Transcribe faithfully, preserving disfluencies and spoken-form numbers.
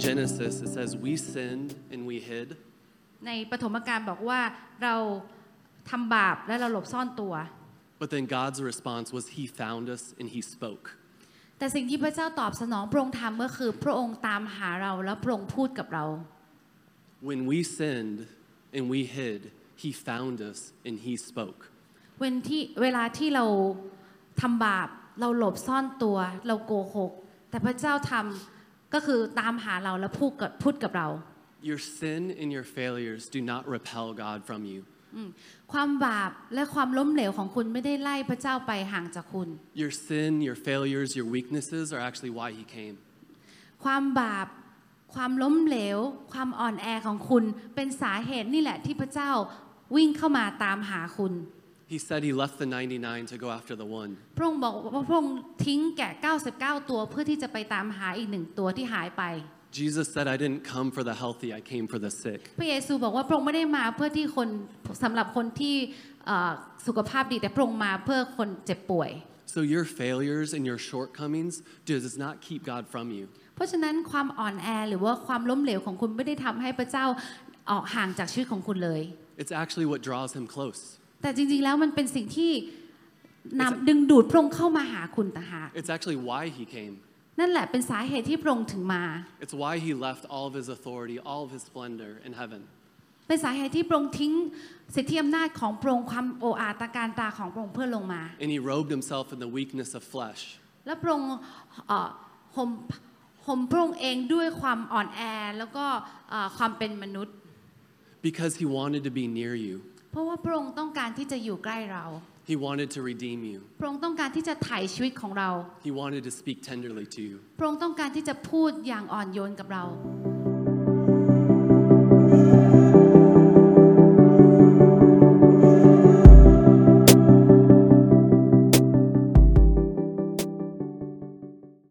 Genesis, it says we sinned and we hid. ในปฐมกาลบอกว่าเราทำบาปและเราหลบซ่อนตัว But then God's response was He found us and He spoke. แต่สิ่งที่พระเจ้าตอบสนองพระองค์ทำก็คือพระองค์ตามหาเราแล้วพระองค์พูดกับเรา When we sinned and we hid, He found us and He spoke. วันที่เวลาที่เราทำบาปเราหลบซ่อนตัวเราโกหกแต่พระเจ้าทำก็คือตามหาเราและพูดกับพูดกับเรา Your sin and your failures do not repel God from you. ความบาปและความล้มเหลวของคุณไม่ได้ไล่พระเจ้าไปห่างจากคุณ Your sin, your failures, your weaknesses are actually why He came. ความบาปความล้มเหลวความอ่อนแอของคุณเป็นสาเหตุนี่แหละที่พระเจ้าวิ่งเข้ามาตามหาคุณ He said he left the ninety-nine to go after the one. พระองค์บอกว่าพระองค์ทิ้งแก่เก้าสิบเก้าตัวเพื่อที่จะไปตามหาอีกหนึ่งตัวที่หายไป Jesus said I didn't come for the healthy, I came for the sick. พระเยซูบอกว่าพระองค์ไม่ได้มาเพื่อที่คนสำหรับคนที่สุขภาพดีแต่พระองค์มาเพื่อคนเจ็บป่วย So your failures and your shortcomings does not keep God from you. เพราะฉะนั้นความอ่อนแอหรือว่าความล้มเหลวของคุณไม่ได้ทำให้พระเจ้าออกห่างจากชีวิตของคุณเลย It's actually what draws him close.แต่จริงๆแล้วมันเป็นสิ่งที่นำดึงดูดพระองค์เข้ามาหาคุณต่างหาก It's actually why he came. นั่นแหละเป็นสาเหตุที่พระองค์ถึงมา It's why he left all of his authority, all of his splendor in heaven. เป็นสาเหตุที่พระองค์ทิ้งสิทธิอำนาจของพระองค์ความโอ้อาตาการตาของพระองค์เพื่อลงมา And he robed himself in the weakness of flesh. และพระองค์ห่มห่มพระองค์เองด้วยความอ่อนแอแล้วก็ความเป็นมนุษย์ Because he wanted to be near you.เพราะว่าพระองค์ต้องการที่จะอยู่ใกล้เรา He wanted to redeem you. พระองค์ต้องการที่จะไถ่ชีวิตของเรา He wanted to speak tenderly to you. พระองค์ต้องการที่จะพูดอย่างอ่อนโยนกับเรา